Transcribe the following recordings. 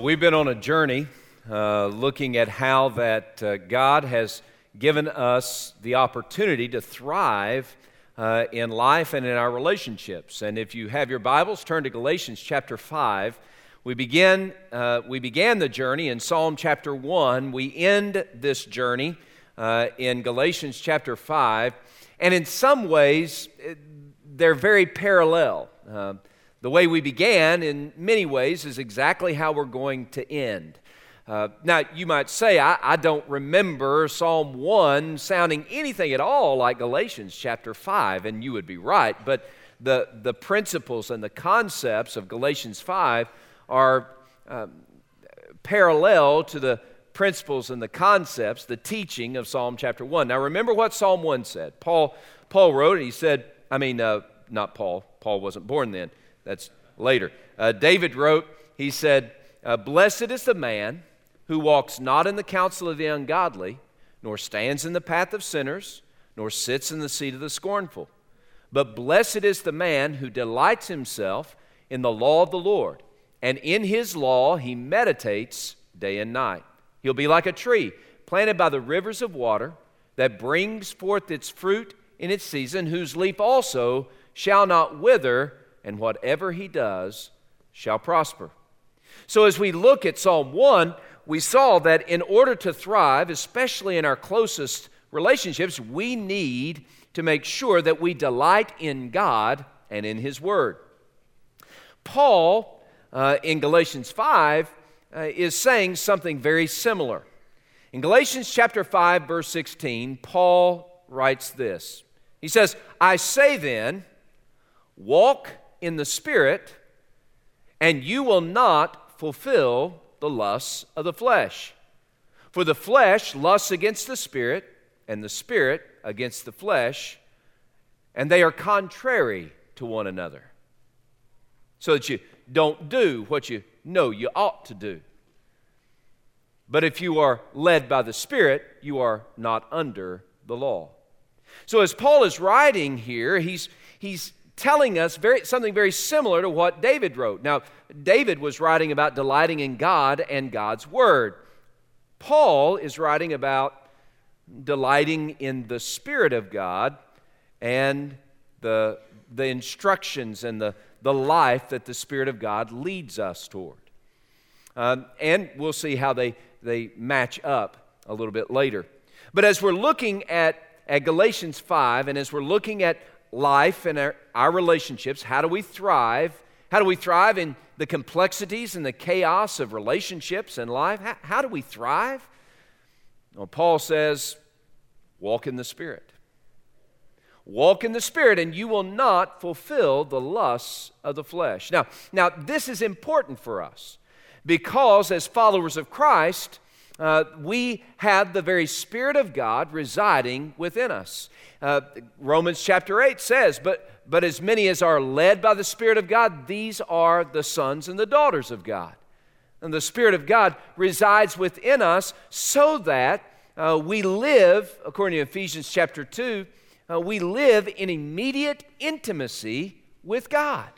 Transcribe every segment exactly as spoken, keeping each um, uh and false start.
Well, we've been on a journey uh, looking at how that uh, God has given us the opportunity to thrive uh, in life and in our relationships. And if you have your Bibles, turn to Galatians chapter five. We begin. Uh, we began the journey in Psalm chapter one. We end this journey uh, in Galatians chapter five. And in some ways, they're very parallel. Uh, The way we began, in many ways, is exactly how we're going to end. Uh, now, you might say, I, I don't remember Psalm one sounding anything at all like Galatians chapter five, and you would be right, but the, the principles and the concepts of Galatians five are um, parallel to the principles and the concepts, the teaching of Psalm chapter one. Now, remember what Psalm one said. Paul, Paul wrote, and he said, I mean, uh, not Paul, Paul wasn't born then. That's later. Uh, David wrote, he said, uh, blessed is the man who walks not in the counsel of the ungodly, nor stands in the path of sinners, nor sits in the seat of the scornful. But blessed is the man who delights himself in the law of the Lord, and in his law he meditates day and night. He'll be like a tree planted by the rivers of water that brings forth its fruit in its season, whose leaf also shall not wither, and whatever he does shall prosper. So as we look at Psalm one, we saw that in order to thrive, especially in our closest relationships, we need to make sure that we delight in God and in His Word. Paul, uh, in Galatians five, uh, is saying something very similar. In Galatians chapter five, verse sixteen, Paul writes this. He says, I say then, walk in the Spirit, and you will not fulfill the lusts of the flesh. For the flesh lusts against the Spirit, and the Spirit against the flesh, and they are contrary to one another, so that you don't do what you know you ought to do. But if you are led by the Spirit, you are not under the law. So as Paul is writing here, he's he's telling us very, something very similar to what David wrote. Now, David was writing about delighting in God and God's Word. Paul is writing about delighting in the Spirit of God and the, the instructions and the, the life that the Spirit of God leads us toward. Um, and we'll see how they, they match up a little bit later. But as we're looking at, at Galatians five, and as we're looking at life and our, our relationships, how do we thrive? How do we thrive in the complexities and the chaos of relationships and life? How, how do we thrive? Well, Paul says, walk in the Spirit. Walk in the Spirit, and you will not fulfill the lusts of the flesh. Now, now this is important for us because as followers of Christ, Uh, we have the very Spirit of God residing within us. Uh, Romans chapter eight says, but, but as many as are led by the Spirit of God, these are the sons and the daughters of God. And the Spirit of God resides within us so that uh, we live, according to Ephesians chapter two, uh, we live in immediate intimacy with God.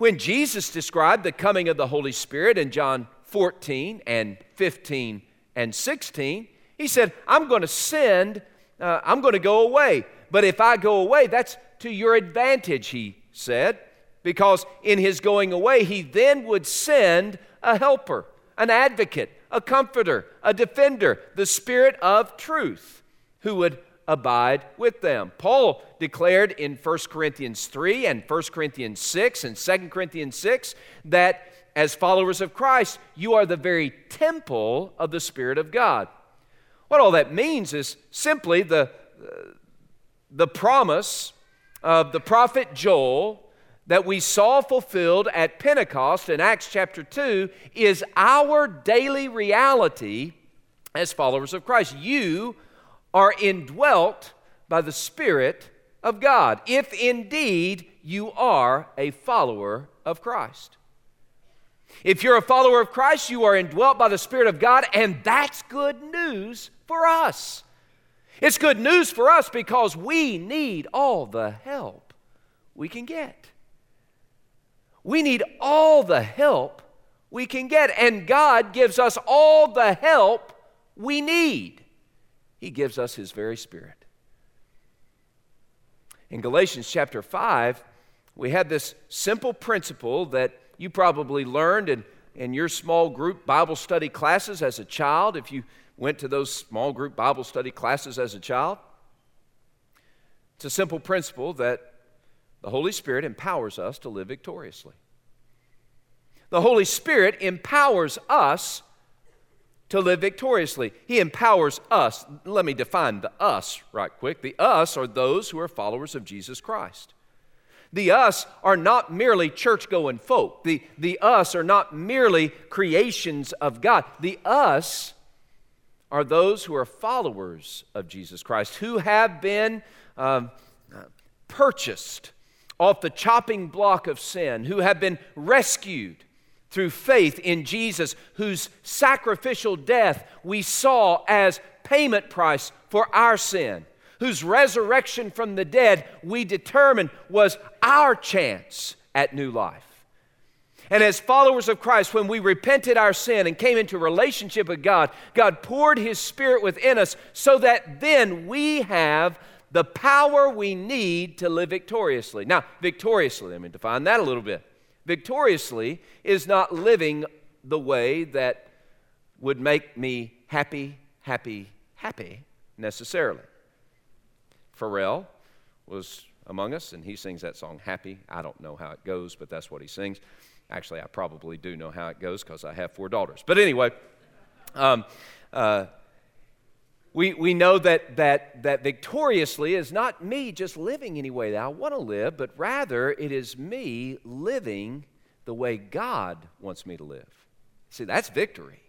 When Jesus described the coming of the Holy Spirit in John fourteen and fifteen and sixteen, he said, I'm going to send, uh, I'm going to go away. But if I go away, that's to your advantage, he said, because in his going away, he then would send a helper, an advocate, a comforter, a defender, the Spirit of truth, who would abide with them. Paul declared in First Corinthians three and First Corinthians six and Second Corinthians six that as followers of Christ, you are the very temple of the Spirit of God. What all that means is simply the, uh, the promise of the prophet Joel that we saw fulfilled at Pentecost in Acts chapter two is our daily reality as followers of Christ. You are indwelt by the Spirit of God, if indeed you are a follower of Christ. If you're a follower of Christ, you are indwelt by the Spirit of God, and that's good news for us. It's good news for us because we need all the help we can get. We need all the help we can get. And God gives us all the help we need. He gives us His very Spirit. In Galatians chapter five, we have this simple principle that you probably learned in, in your small group Bible study classes as a child, if you went to those small group Bible study classes as a child. It's a simple principle that the Holy Spirit empowers us to live victoriously. The Holy Spirit empowers us to live victoriously. He empowers us. Let me define the us right quick. The us are those who are followers of Jesus Christ. The us are not merely church-going folk. The, the us are not merely creations of God. The us are those who are followers of Jesus Christ, who have been um, purchased off the chopping block of sin, who have been rescued through faith in Jesus, whose sacrificial death we saw as payment price for our sin, whose resurrection from the dead we determined was our chance at new life. And as followers of Christ, when we repented our sin and came into relationship with God, God poured His Spirit within us so that then we have the power we need to live victoriously. Now, victoriously, let me define that a little bit. Victoriously is not living the way that would make me happy, happy, happy necessarily. Pharrell was among us, and he sings that song, Happy. I don't know how it goes, but that's what he sings. Actually, I probably do know how it goes because I have four daughters. But anyway, um, uh, we we know that that that victoriously is not me just living any way that I want to live, but rather it is me living the way God wants me to live. See, that's victory.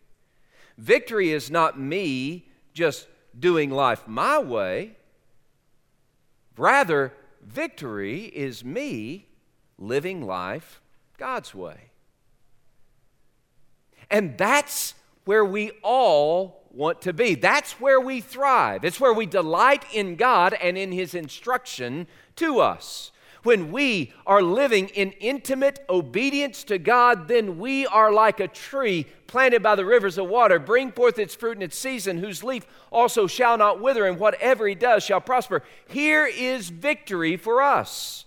Victory is not me just doing life my way. Rather, victory is me living life God's way. And that's where we all want to be. That's where we thrive. It's where we delight in God and in His instruction to us. When we are living in intimate obedience to God, then we are like a tree planted by the rivers of water, bring forth its fruit in its season, whose leaf also shall not wither, and whatever he does shall prosper. Here is victory for us.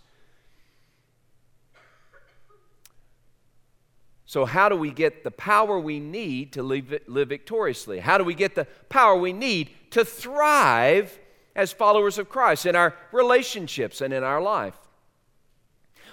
So how do we get the power we need to live, live victoriously? How do we get the power we need to thrive as followers of Christ in our relationships and in our life?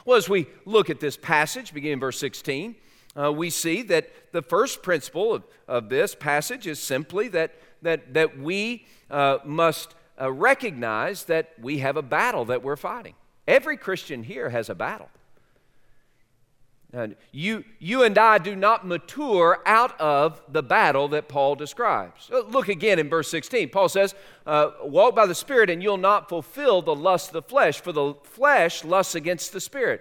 Well, as we look at this passage, beginning in verse sixteen, uh, we see that the first principle of, of this passage is simply that, that, that we uh, must uh, recognize that we have a battle that we're fighting. Every Christian here has a battle. And you, you and I do not mature out of the battle that Paul describes. Look again in verse sixteen. Paul says, uh, walk by the Spirit and you'll not fulfill the lust of the flesh, for the flesh lusts against the Spirit,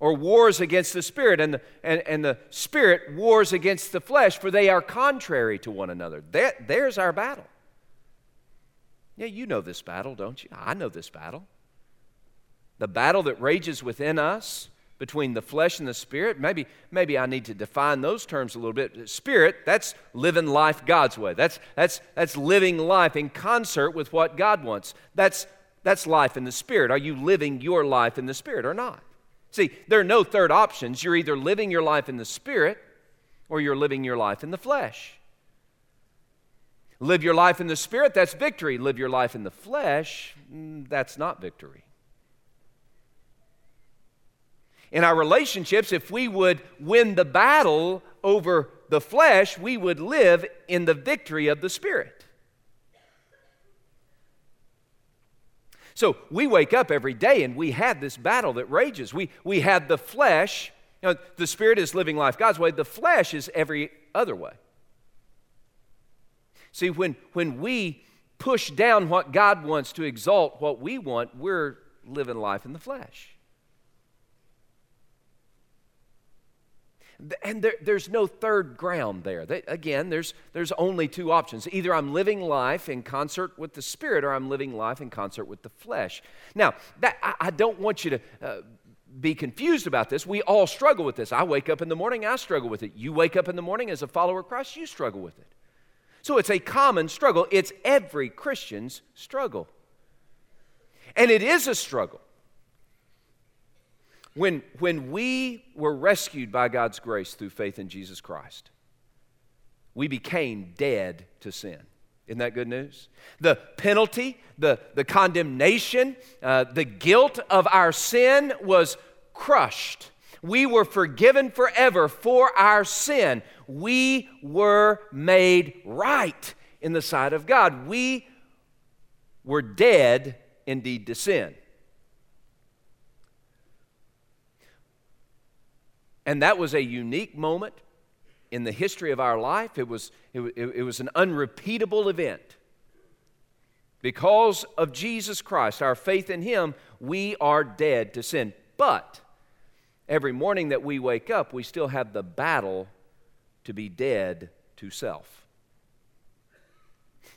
or wars against the Spirit, and the, and, and the Spirit wars against the flesh, for they are contrary to one another. That, there's our battle. Yeah, you know this battle, don't you? I know this battle. The battle that rages within us, between the flesh and the spirit. Maybe maybe I need to define those terms a little bit. Spirit, that's living life God's way. That's that's that's living life in concert with what God wants. That's that's life in the spirit. Are you living your life in the spirit or not? See, there are no third options. You're either living your life in the spirit or you're living your life in the flesh. Live your life in the spirit, that's victory. Live your life in the flesh, that's not victory. In our relationships, if we would win the battle over the flesh, we would live in the victory of the Spirit. So we wake up every day and we have this battle that rages. We, we have the flesh. You know, the Spirit is living life God's way. The flesh is every other way. See, when, when we push down what God wants to exalt what we want, we're living life in the flesh. And there, there's no third ground there. They, again, there's, there's only two options. Either I'm living life in concert with the Spirit or I'm living life in concert with the flesh. Now, that, I, I don't want you to uh, be confused about this. We all struggle with this. I wake up in the morning, I struggle with it. You wake up in the morning as a follower of Christ, you struggle with it. So it's a common struggle. It's every Christian's struggle. And it is a struggle. When, when we were rescued by God's grace through faith in Jesus Christ, we became dead to sin. Isn't that good news? The penalty, the, the condemnation, uh, the guilt of our sin was crushed. We were forgiven forever for our sin. We were made right in the sight of God. We were dead indeed to sin. And that was a unique moment in the history of our life. It was, it, it was an unrepeatable event. Because of Jesus Christ, our faith in Him, we are dead to sin. But every morning that we wake up, we still have the battle to be dead to self.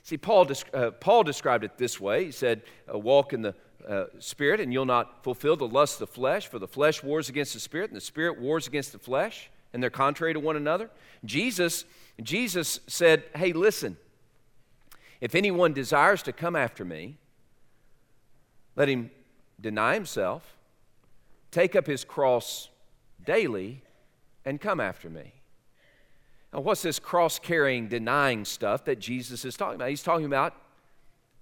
See, Paul, uh, Paul described it this way. He said, walk in the uh, Spirit, and you'll not fulfill the lust of the flesh, for the flesh wars against the Spirit, and the Spirit wars against the flesh, and they're contrary to one another. Jesus, Jesus said, hey, listen, if anyone desires to come after me, let him deny himself, take up his cross daily, and come after me. Now, what's this cross-carrying, denying stuff that Jesus is talking about? He's talking about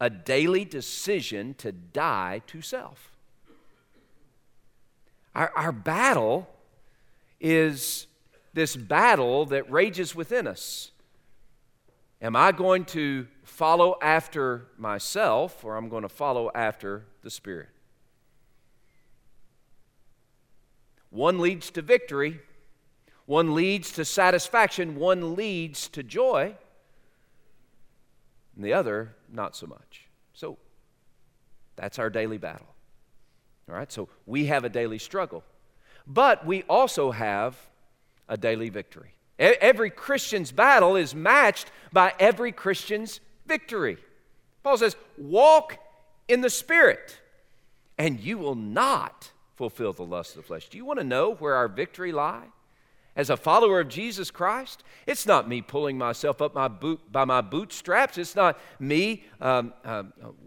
a daily decision to die to self. Our, our battle is this battle that rages within us. Am I going to follow after myself, or I'm going to follow after the Spirit? One leads to victory. One leads to satisfaction, one leads to joy, and the other, not so much. So that's our daily battle. All right, so we have a daily struggle, but we also have a daily victory. Every Christian's battle is matched by every Christian's victory. Paul says, walk in the Spirit, and you will not fulfill the lust of the flesh. Do you want to know where our victory lies? As a follower of Jesus Christ, it's not me pulling myself up my boot, by my bootstraps. It's not me um, uh,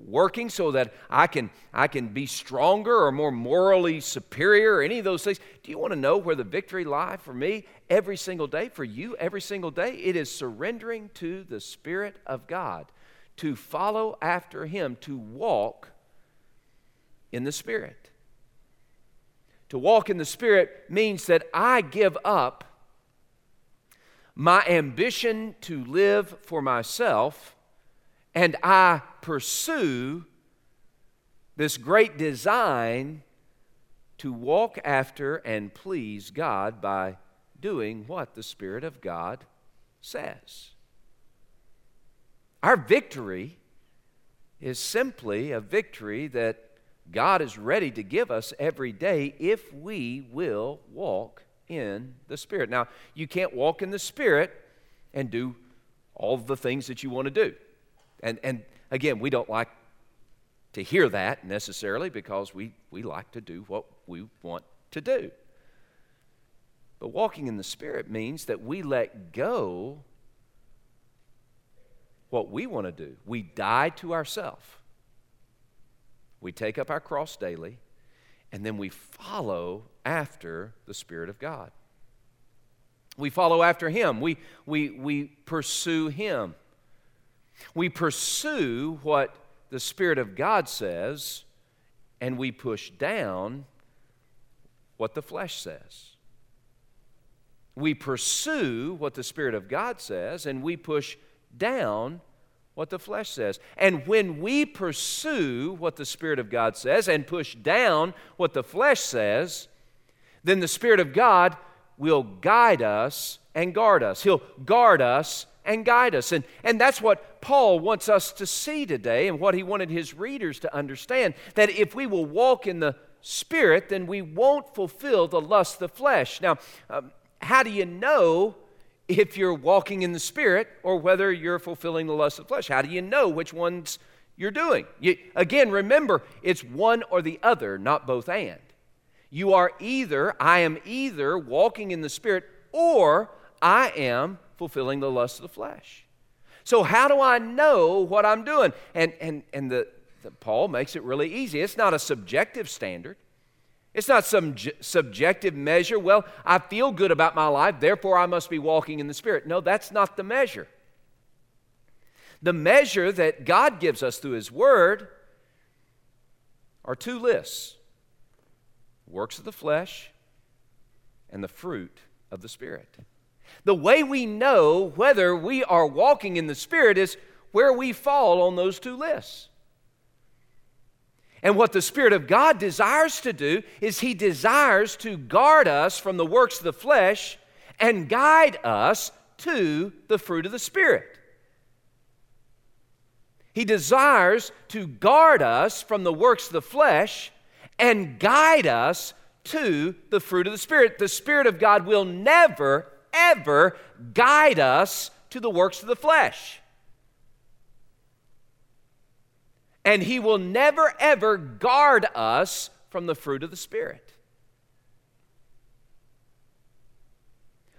working so that I can, I can be stronger or more morally superior or any of those things. Do you want to know where the victory lies for me every single day, for you every single day? It is surrendering to the Spirit of God, to follow after Him, to walk in the Spirit. To walk in the Spirit means that I give up my ambition to live for myself, and I pursue this great design to walk after and please God by doing what the Spirit of God says. Our victory is simply a victory that God is ready to give us every day if we will walk in the Spirit. Now, you can't walk in the Spirit and do all the things that you want to do. And and again, we don't like to hear that necessarily because we, we like to do what we want to do. But walking in the Spirit means that we let go what we want to do. We die to ourselves. We take up our cross daily, and then we follow after the Spirit of God. We follow after Him. We, we, we pursue Him. We pursue what the Spirit of God says, and we push down what the flesh says. We pursue what the Spirit of God says, and we push down what the flesh says. And when we pursue what the Spirit of God says and push down what the flesh says, then the Spirit of God will guide us and guard us. He'll guard us and guide us. And, and that's what Paul wants us to see today, and what he wanted his readers to understand, that if we will walk in the Spirit, then we won't fulfill the lust of the flesh. Now, um, how do you know if you're walking in the Spirit or whether you're fulfilling the lust of the flesh? How do you know which ones you're doing? You, again, remember, it's one or the other, not both and. You are either, I am either walking in the Spirit, or I am fulfilling the lust of the flesh. So how do I know what I'm doing? And and and the, the Paul makes it really easy. It's not a subjective standard. It's not some ju- subjective measure. Well, I feel good about my life, therefore I must be walking in the Spirit. No, that's not the measure. The measure that God gives us through His Word are two lists: works of the flesh and the fruit of the Spirit. The way we know whether we are walking in the Spirit is where we fall on those two lists. And what the Spirit of God desires to do is He desires to guard us from the works of the flesh and guide us to the fruit of the Spirit. He desires to guard us from the works of the flesh and guide us to the fruit of the Spirit. The Spirit of God will never, ever guide us to the works of the flesh. And He will never, ever guard us from the fruit of the Spirit.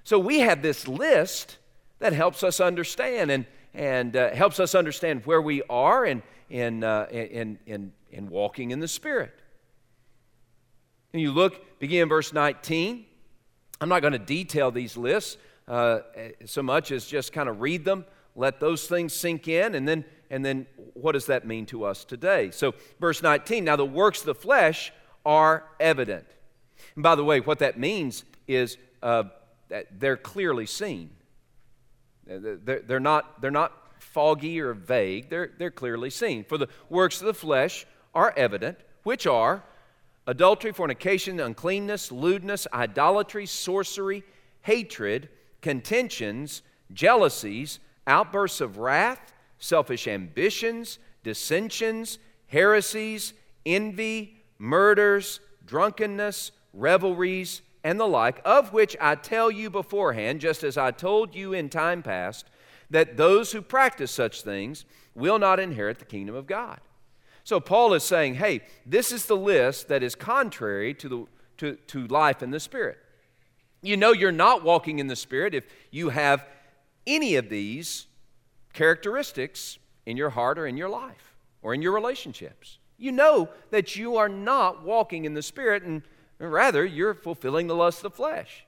So we have this list that helps us understand and and uh, helps us understand where we are in in, uh, in in in walking in the Spirit. And you look, begin in verse nineteen. I'm not going to detail these lists uh, so much as just kind of read them, let those things sink in, and then and then what does that mean to us today? So verse nineteen, now the works of the flesh are evident. And by the way, what that means is uh, that they're clearly seen. They're not, they're not foggy or vague. They're, they're clearly seen. For the works of the flesh are evident, which are adultery, fornication, uncleanness, lewdness, idolatry, sorcery, hatred, contentions, jealousies, outbursts of wrath, selfish ambitions, dissensions, heresies, envy, murders, drunkenness, revelries, and the like, of which I tell you beforehand, just as I told you in time past, that those who practice such things will not inherit the kingdom of God. So Paul is saying, hey, this is the list that is contrary to the to, to life in the Spirit. You know you're not walking in the Spirit if you have any of these characteristics in your heart or in your life or in your relationships. You know that you are not walking in the Spirit, and rather, you're fulfilling the lust of the flesh.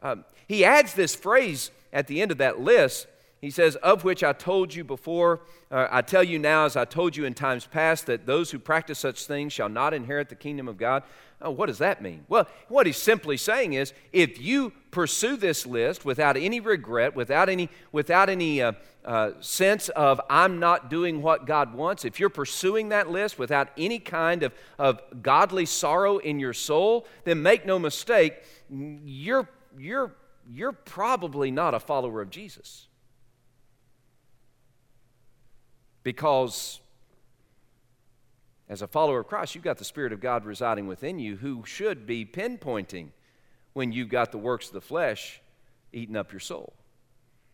Um, he adds this phrase at the end of that list. He says, of which I told you before, uh, I tell you now as I told you in times past, that those who practice such things shall not inherit the kingdom of God. Oh, what does that mean? Well, what he's simply saying is, if you pursue this list without any regret, without any, without any uh, uh, sense of I'm not doing what God wants, if you're pursuing that list without any kind of, of godly sorrow in your soul, then make no mistake, you're you're you're probably not a follower of Jesus. Because as a follower of Christ, you've got the Spirit of God residing within you, who should be pinpointing when you've got the works of the flesh eating up your soul.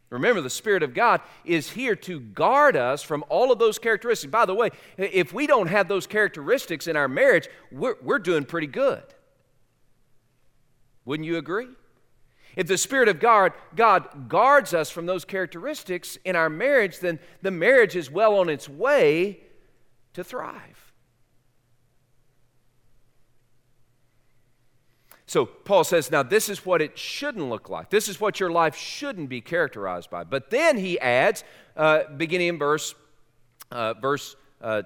Remember, the Spirit of God is here to guard us from all of those characteristics. By the way, if we don't have those characteristics in our marriage, we're, we're doing pretty good. Wouldn't you agree? If the Spirit of God, God guards us from those characteristics in our marriage, then the marriage is well on its way to thrive. So Paul says, now this is what it shouldn't look like. This is what your life shouldn't be characterized by. But then he adds, uh, beginning in verse, uh, verse uh,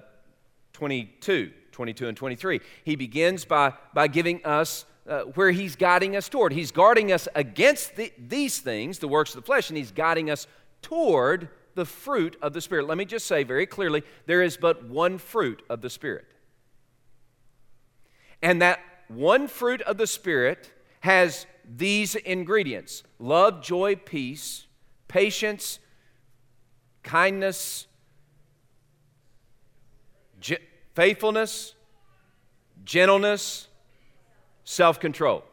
twenty-two, twenty-two and twenty-three, he begins by, by giving us Uh, where he's guiding us toward. He's guarding us against the, these things, the works of the flesh, and he's guiding us toward the fruit of the Spirit. Let me just say very clearly, there is but one fruit of the Spirit. And that one fruit of the Spirit has these ingredients: love, joy, peace, patience, kindness, ge- faithfulness, gentleness, self-control.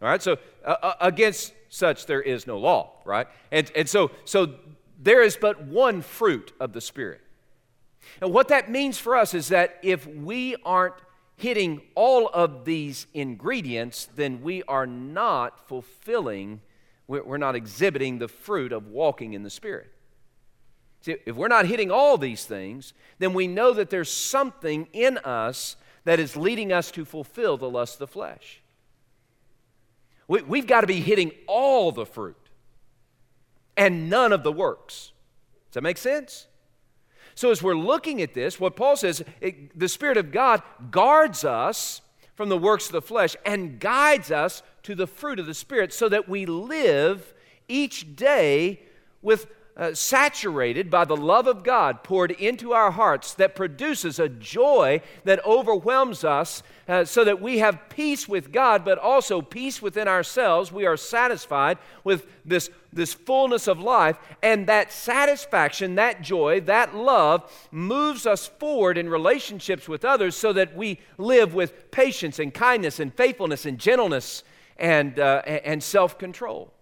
All right, so uh, against such there is no law, right? And and so so there is but one fruit of the Spirit. And what that means for us is that if we aren't hitting all of these ingredients, then we are not fulfilling, we're not exhibiting the fruit of walking in the Spirit. See, if we're not hitting all these things, then we know that there's something in us that is leading us to fulfill the lust of the flesh. We, we've got to be hitting all the fruit and none of the works. Does that make sense? So as we're looking at this, what Paul says, it, the Spirit of God guards us from the works of the flesh and guides us to the fruit of the Spirit so that we live each day with uh, saturated by the love of God poured into our hearts that produces a joy that overwhelms us uh, so that we have peace with God but also peace within ourselves. We are satisfied with this this fullness of life, and that satisfaction, that joy, that love moves us forward in relationships with others so that we live with patience and kindness and faithfulness and gentleness and, uh, and self-control.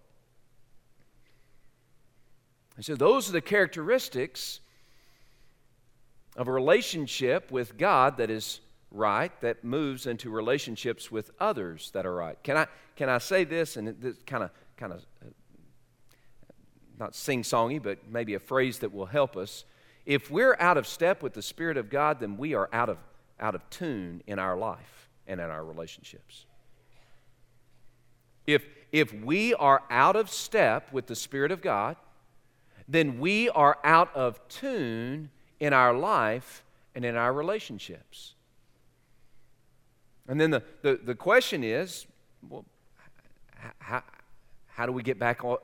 And so those are the characteristics of a relationship with God that is right, that moves into relationships with others that are right. Can I, can I say this, and this kind of kind of... not sing-songy, but maybe a phrase that will help us. If we're out of step with the Spirit of God, then we are out of, out of tune in our life and in our relationships. If, if we are out of step with the Spirit of God, then we are out of tune in our life and in our relationships. And then the, the, the question is, well, how, how do we get back on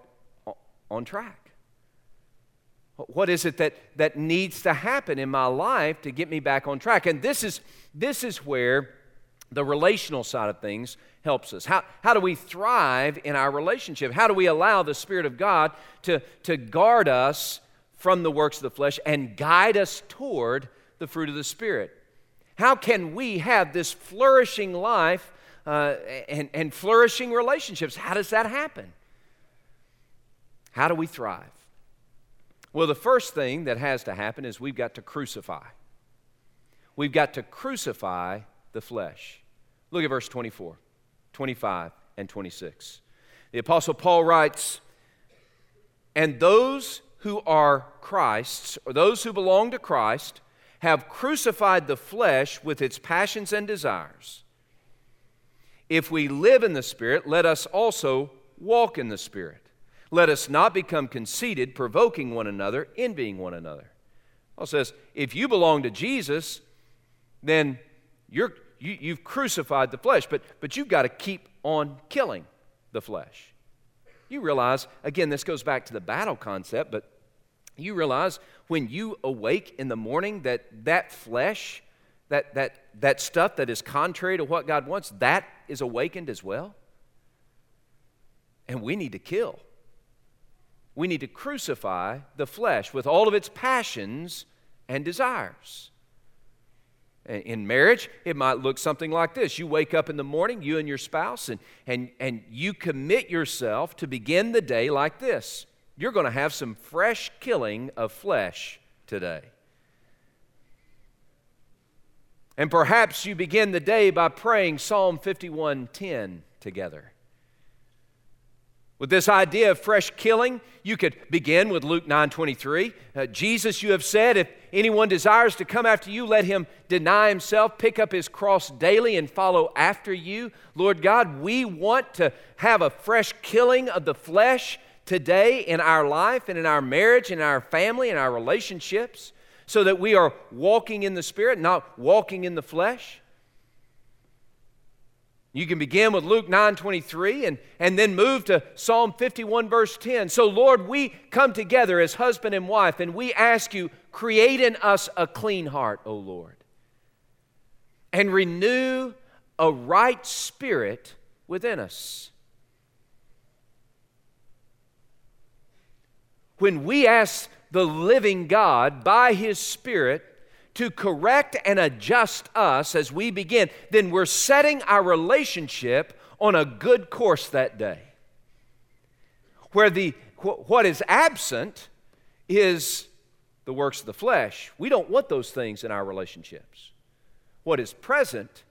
on track? What is it that, that needs to happen in my life to get me back on track? And this is this is where the relational side of things helps us. How, how do we thrive in our relationship? How do we allow the Spirit of God to, to guard us from the works of the flesh and guide us toward the fruit of the Spirit? How can we have this flourishing life uh, and, and flourishing relationships? How does that happen? How do we thrive? Well, the first thing that has to happen is we've got to crucify. We've got to crucify the flesh. Look at verse twenty-four, twenty-five, and twenty-six. The Apostle Paul writes, "And those who are Christ's, or those who belong to Christ, have crucified the flesh with its passions and desires. If we live in the Spirit, let us also walk in the Spirit. Let us not become conceited, provoking one another, envying one another." Paul says, if you belong to Jesus, then you're, you, you've crucified the flesh, but, but you've got to keep on killing the flesh. You realize, again, this goes back to the battle concept, but you realize when you awake in the morning that that flesh, that, that, that stuff that is contrary to what God wants, that is awakened as well. And we need to kill. We need to crucify the flesh with all of its passions and desires. In marriage, it might look something like this. You wake up in the morning, you and your spouse, and, and, and you commit yourself to begin the day like this. You're going to have some fresh killing of flesh today. And perhaps you begin the day by praying Psalm fifty-one ten together. With this idea of fresh killing, you could begin with Luke nine twenty-three. Uh, Jesus, you have said, if anyone desires to come after you, let him deny himself, pick up his cross daily, and follow after you. Lord God, we want to have a fresh killing of the flesh today in our life and in our marriage, in our family, in our relationships, so that we are walking in the Spirit, not walking in the flesh. You can begin with Luke nine twenty-three and, and then move to Psalm fifty-one, verse ten. So, Lord, we come together as husband and wife, and we ask you, create in us a clean heart, O Lord, and renew a right spirit within us. When we ask the living God by His Spirit to correct and adjust us as we begin, then we're setting our relationship on a good course that day, where the what is absent is the works of the flesh. We don't want those things in our relationships. What is present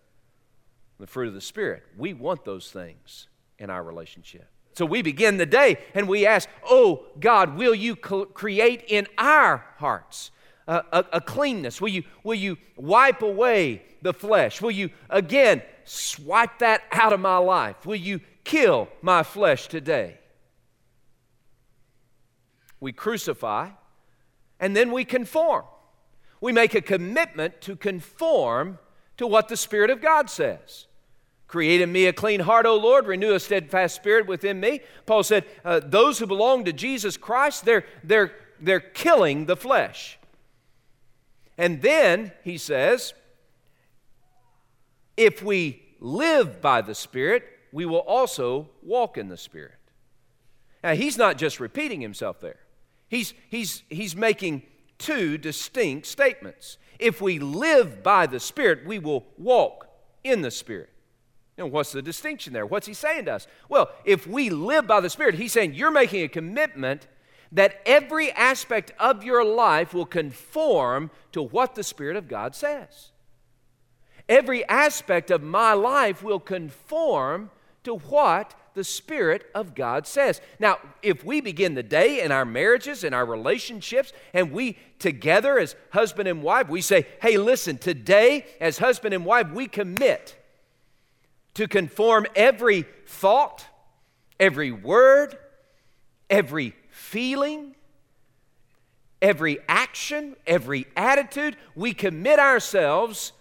the fruit of the Spirit. We want those things in our relationship. So we begin the day and we ask, oh God, will you co- create in our hearts a, a, a cleanness? Will you, will you wipe away the flesh? Will you, again, swipe that out of my life? Will you kill my flesh today? We crucify and then we conform. We make a commitment to conform to what the Spirit of God says. Create in me a clean heart, O Lord, renew a steadfast spirit within me. Paul said, uh, those who belong to Jesus Christ, they're, they're, they're killing the flesh. And then, he says, if we live by the Spirit, we will also walk in the Spirit. Now, he's not just repeating himself there. He's, he's, he's making two distinct statements. If we live by the Spirit, we will walk in the Spirit. And what's the distinction there? What's he saying to us? Well, if we live by the Spirit, he's saying you're making a commitment that every aspect of your life will conform to what the Spirit of God says. Every aspect of my life will conform to what the Spirit of God says. Now, if we begin the day in our marriages, in our relationships, and we together as husband and wife, we say, hey, listen, today as husband and wife, we commit to conform every thought, every word, every feeling, every action, every attitude. We commit ourselves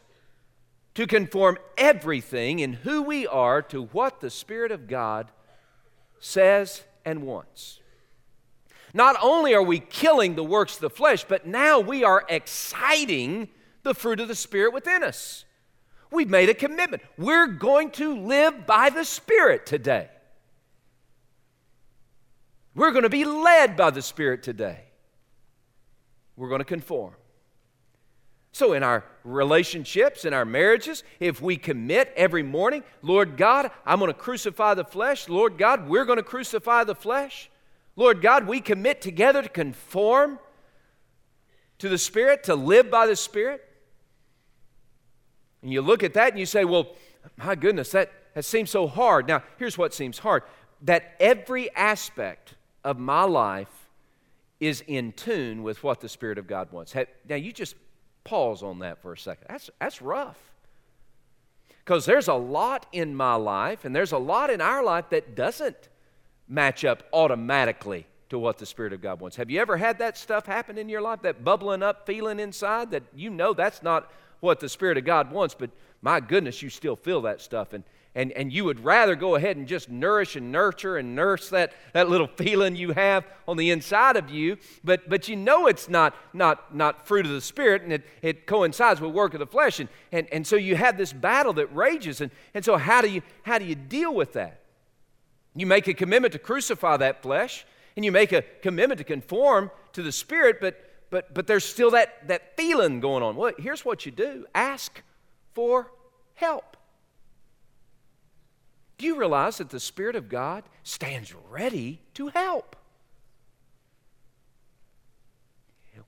to conform everything in who we are to what the Spirit of God says and wants. Not only are we killing the works of the flesh, but now we are exciting the fruit of the Spirit within us. We've made a commitment. We're going to live by the Spirit today. We're going to be led by the Spirit today. We're going to conform. So in our relationships, in our marriages, if we commit every morning, Lord God, I'm going to crucify the flesh. Lord God, we're going to crucify the flesh. Lord God, we commit together to conform to the Spirit, to live by the Spirit. And you look at that and you say, well, my goodness, that, that seems so hard. Now, here's what seems hard. That every aspect of my life is in tune with what the Spirit of God wants. Now, you just pause on that for a second. That's, that's rough. Because there's a lot in my life, and there's a lot in our life that doesn't match up automatically to what the Spirit of God wants. Have you ever had that stuff happen in your life, that bubbling up feeling inside that you know that's not what the Spirit of God wants, but my goodness, you still feel that stuff, and and and you would rather go ahead and just nourish and nurture and nurse that, that little feeling you have on the inside of you, but but you know it's not not not fruit of the Spirit, and it, it coincides with work of the flesh, and, and and so you have this battle that rages, and and so how do you how do you deal with that? You make a commitment to crucify that flesh, and you make a commitment to conform to the Spirit, but But but there's still that, that feeling going on. Well, here's what you do. Ask for help. Do you realize that the Spirit of God stands ready to help?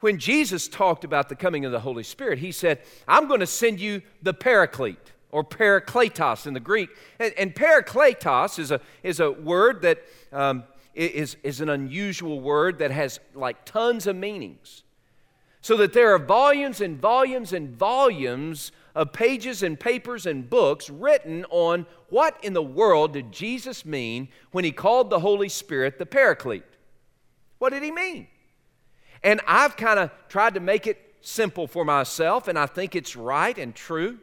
When Jesus talked about the coming of the Holy Spirit, he said, I'm going to send you the Paraclete, or Parakletos in the Greek. And, and Parakletos is a, is a word that um, is, is an unusual word that has like tons of meanings. So that there are volumes and volumes and volumes of pages and papers and books written on what in the world did Jesus mean when he called the Holy Spirit the Paraclete? What did he mean? And I've kind of tried to make it simple for myself, and I think it's right and true.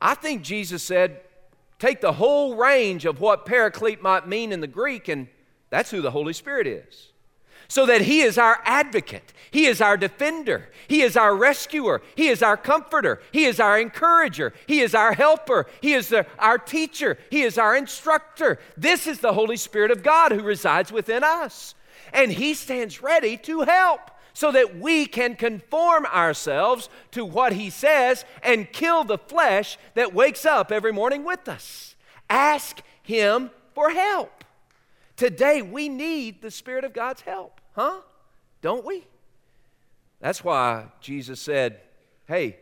I think Jesus said, take the whole range of what Paraclete might mean in the Greek, and that's who the Holy Spirit is. So that he is our advocate. He is our defender. He is our rescuer. He is our comforter. He is our encourager. He is our helper. He is the, our teacher. He is our instructor. This is the Holy Spirit of God who resides within us. And he stands ready to help so that we can conform ourselves to what he says and kill the flesh that wakes up every morning with us. Ask him for help. Today, we need the Spirit of God's help, huh? Don't we? That's why Jesus said, hey,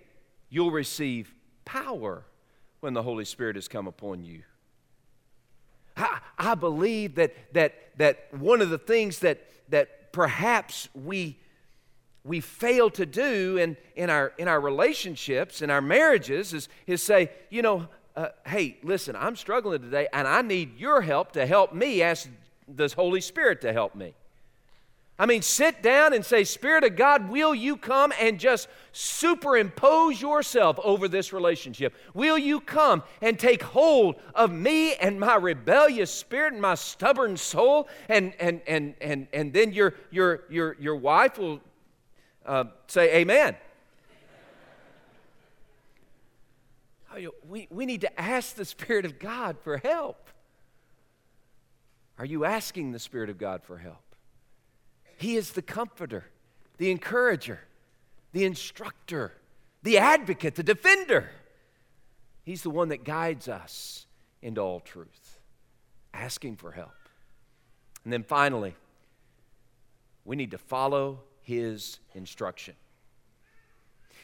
you'll receive power when the Holy Spirit has come upon you. I, I believe that that that one of the things that that perhaps we we fail to do in, in our in our relationships, in our marriages, is is say, you know, uh, hey, listen, I'm struggling today, and I need your help to help me. Ask the Holy Spirit to help me. I mean, sit down and say, Spirit of God, will you come and just superimpose yourself over this relationship? Will you come and take hold of me and my rebellious spirit and my stubborn soul? And and and and and then your your your your wife will uh, say, Amen. We we need to ask the Spirit of God for help. Are you asking the Spirit of God for help? He is the comforter, the encourager, the instructor, the advocate, the defender. He's the one that guides us into all truth. Asking for help. And then finally, we need to follow his instruction.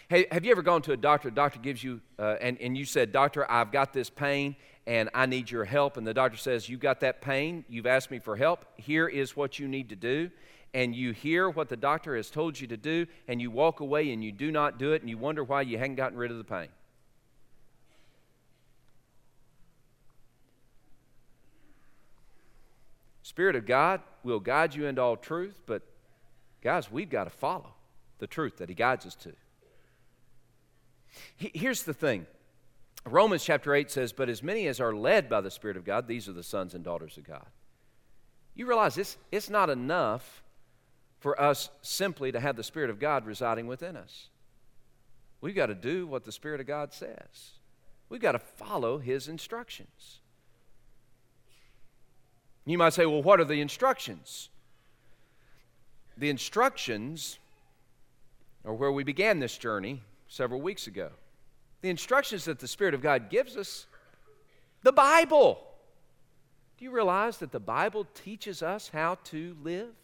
Hey, have you ever gone to a doctor? A doctor gives you, uh, and, and you said, Doctor, I've got this pain and I need your help. And the doctor says, you got that pain, you've asked me for help, here is what you need to do. And you hear what the doctor has told you to do, and you walk away and you do not do it, and you wonder why you haven't gotten rid of the pain. Spirit of God will guide you into all truth, but guys, we've got to follow the truth that he guides us to. Here's the thing. Romans chapter eight says, but as many as are led by the Spirit of God, these are the sons and daughters of God. You realize it's, it's not enough for us simply to have the Spirit of God residing within us. We've got to do what the Spirit of God says. We've got to follow his instructions. You might say, well, what are the instructions? The instructions are where we began this journey several weeks ago. The instructions that the Spirit of God gives us, the Bible. Do you realize that the Bible teaches us how to live?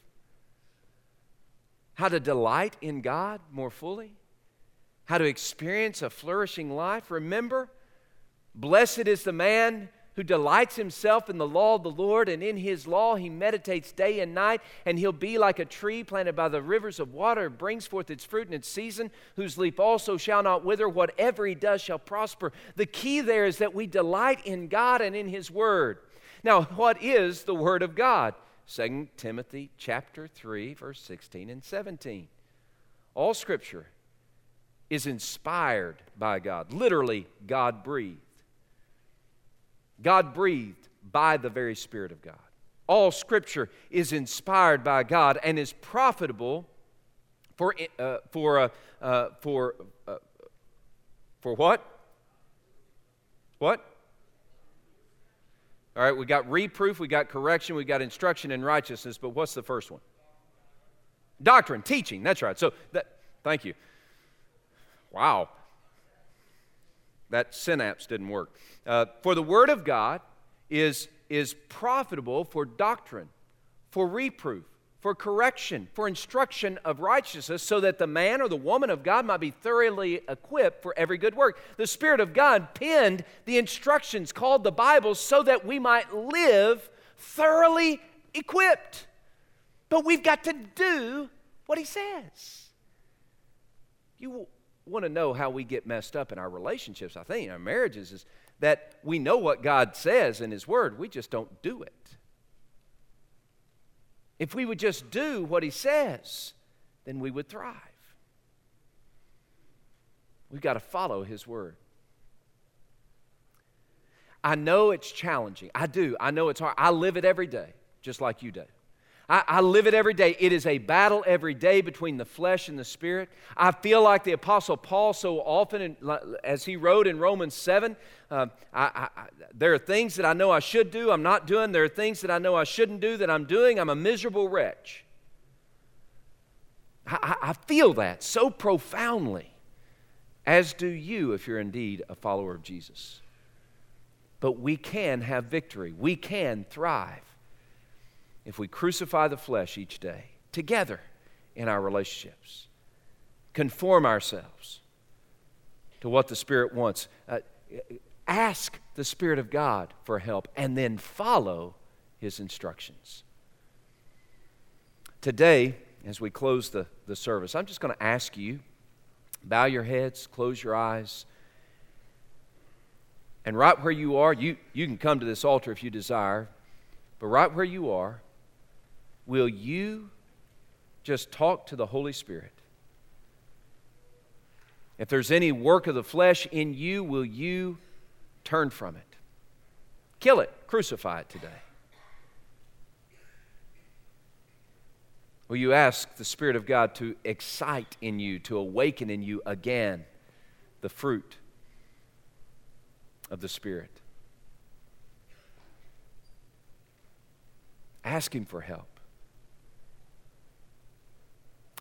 How to delight in God more fully, how to experience a flourishing life. Remember, blessed is the man who delights himself in the law of the Lord, and in his law he meditates day and night, and he'll be like a tree planted by the rivers of water, brings forth its fruit in its season, whose leaf also shall not wither, whatever he does shall prosper. The key there is that we delight in God and in his word. Now, what is the word of God? Second Timothy chapter three, verse sixteen and seventeen. All Scripture is inspired by God, literally God-breathed. God-breathed by the very Spirit of God. All Scripture is inspired by God and is profitable for uh, for uh, uh, for uh, for what? What? All right, we got reproof, we got correction, we got instruction in righteousness, but what's the first one? Doctrine, teaching, that's right. So, that, thank you. Wow. That synapse didn't work. Uh, for the Word of God is, is profitable for doctrine, for reproof, for correction, for instruction of righteousness, so that the man or the woman of God might be thoroughly equipped for every good work. The Spirit of God penned the instructions called the Bible so that we might live thoroughly equipped. But we've got to do what he says. You want to know how we get messed up in our relationships, I think, in our marriages, is that we know what God says in his word, we just don't do it. If we would just do what he says, then we would thrive. We've got to follow his word. I know it's challenging. I do. I know it's hard. I live it every day, just like you do. I, I live it every day. It is a battle every day between the flesh and the spirit. I feel like the Apostle Paul so often, in, as he wrote in Romans seven, uh, I, I, there are things that I know I should do, I'm not doing. There are things that I know I shouldn't do that I'm doing. I'm a miserable wretch. I, I feel that so profoundly, as do you if you're indeed a follower of Jesus. But we can have victory. We can thrive if we crucify the flesh each day, together in our relationships, conform ourselves to what the Spirit wants. Uh, Ask the Spirit of God for help and then follow His instructions. Today, as we close the, the service, I'm just going to ask you, bow your heads, close your eyes, and right where you are, you, you can come to this altar if you desire, but right where you are, will you just talk to the Holy Spirit? If there's any work of the flesh in you, will you turn from it? Kill it. Crucify it today. Will you ask the Spirit of God to excite in you, to awaken in you again the fruit of the Spirit? Ask Him for help.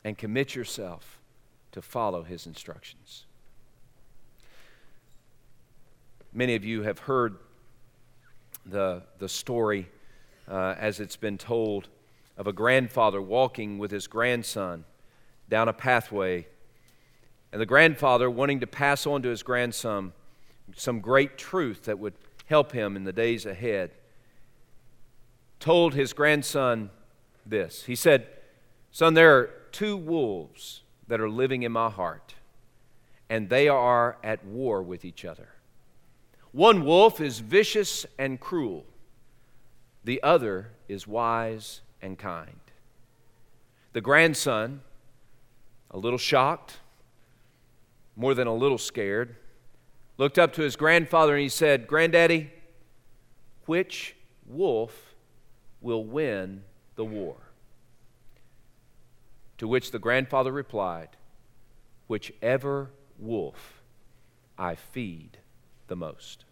And commit yourself to follow His instructions. Many of you have heard the, the story uh, as it's been told of a grandfather walking with his grandson down a pathway, and the grandfather wanting to pass on to his grandson some great truth that would help him in the days ahead, told his grandson this. He said, "Son, there are two wolves that are living in my heart, and they are at war with each other. One wolf is vicious and cruel. The other is wise and kind." The grandson, a little shocked, more than a little scared, looked up to his grandfather and he said, "Granddaddy, which wolf will win the war?" To which the grandfather replied, "Whichever wolf I feed the most."